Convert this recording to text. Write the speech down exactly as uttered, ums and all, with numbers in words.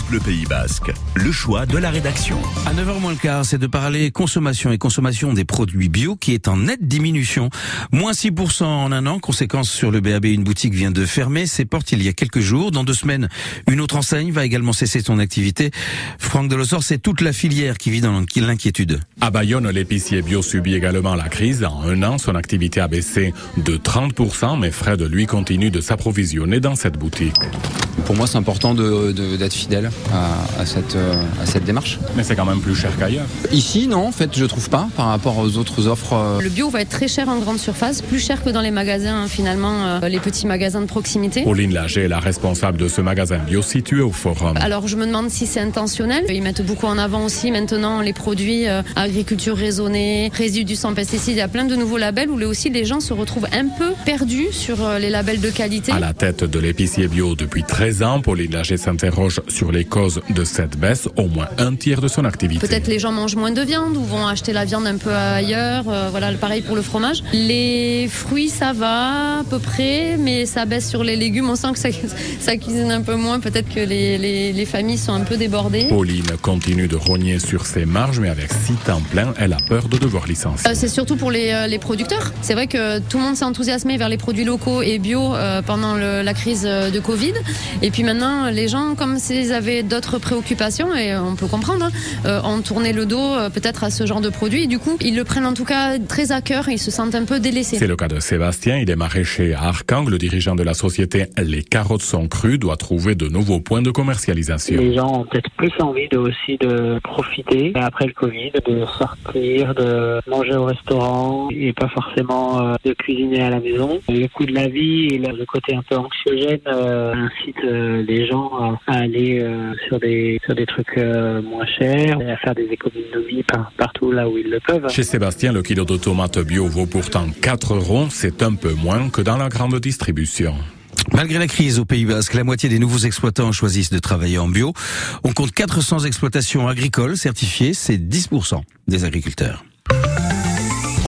France Bleu Pays Basque, le choix de la rédaction. À neuf heures moins le quart, c'est de parler consommation et consommation des produits bio qui est en nette diminution. moins six pour cent en un an, conséquence sur le B A B, une boutique vient de fermer ses portes il y a quelques jours. Dans deux semaines, une autre enseigne va également cesser son activité. Franck Delossor, c'est toute la filière qui vit dans l'inquiétude. À Bayonne, l'épicier bio subit également la crise. En un an, son activité a baissé de trente pour cent, mais Fred, lui, continue de s'approvisionner dans cette boutique. Pour moi, c'est important de, de, d'être fidèle à, à, cette, à cette démarche. Mais c'est quand même plus cher qu'ailleurs. Ici, non, en fait, je trouve pas, par rapport aux autres offres. Euh... Le bio va être très cher en grande surface, plus cher que dans les magasins, finalement, euh, les petits magasins de proximité. Pauline Lager est la responsable de ce magasin bio situé au Forum. Alors, je me demande si c'est intentionnel. Ils mettent beaucoup en avant aussi, maintenant, les produits euh, agriculture raisonnée, résidus sans pesticides. Il y a plein de nouveaux labels où les, aussi les gens se retrouvent un peu perdus sur euh, les labels de qualité. À la tête de l'épicier bio depuis treize ans, Pauline Lager s'interroge sur les causes de cette baisse, au moins un tiers de son activité. Peut-être les gens mangent moins de viande ou vont acheter la viande un peu ailleurs. Euh, voilà, pareil pour le fromage. Les fruits, ça va à peu près, mais ça baisse sur les légumes. On sent que ça, ça cuisine un peu moins. Peut-être que les, les, les familles sont un peu débordées. Pauline continue de rogner sur ses marges, mais avec six temps plein, elle a peur de devoir licencier. Euh, c'est surtout pour les, euh, les producteurs. C'est vrai que tout le monde s'est enthousiasmé vers les produits locaux et bio euh, pendant le, la crise de Covid. Et puis maintenant, les gens, comme s'ils avaient d'autres préoccupations, et on peut comprendre, hein, euh, ont tourné le dos euh, peut-être à ce genre de produits. Et du coup, ils le prennent en tout cas très à cœur et ils se sentent un peu délaissés. C'est le cas de Sébastien. Il est maraîcher à Arcang. Le dirigeant de la société Les Carottes Sont Crues doit trouver de nouveaux points de commercialisation. Les gens ont peut-être plus envie de, aussi de profiter après le Covid, de sortir, de manger au restaurant et pas forcément euh, de cuisiner à la maison. Le coût de la vie et le côté un peu anxiogène euh, incite euh, les gens euh, à aller euh, sur, des, sur des trucs euh, moins chers et à faire des économies par, partout là où ils le peuvent. Chez Sébastien, le kilo de tomates bio vaut pourtant quatre euros. C'est un peu moins que dans la grande distribution. Malgré la crise au Pays Basque, la moitié des nouveaux exploitants choisissent de travailler en bio. On compte quatre cents exploitations agricoles certifiées, c'est dix pour cent des agriculteurs.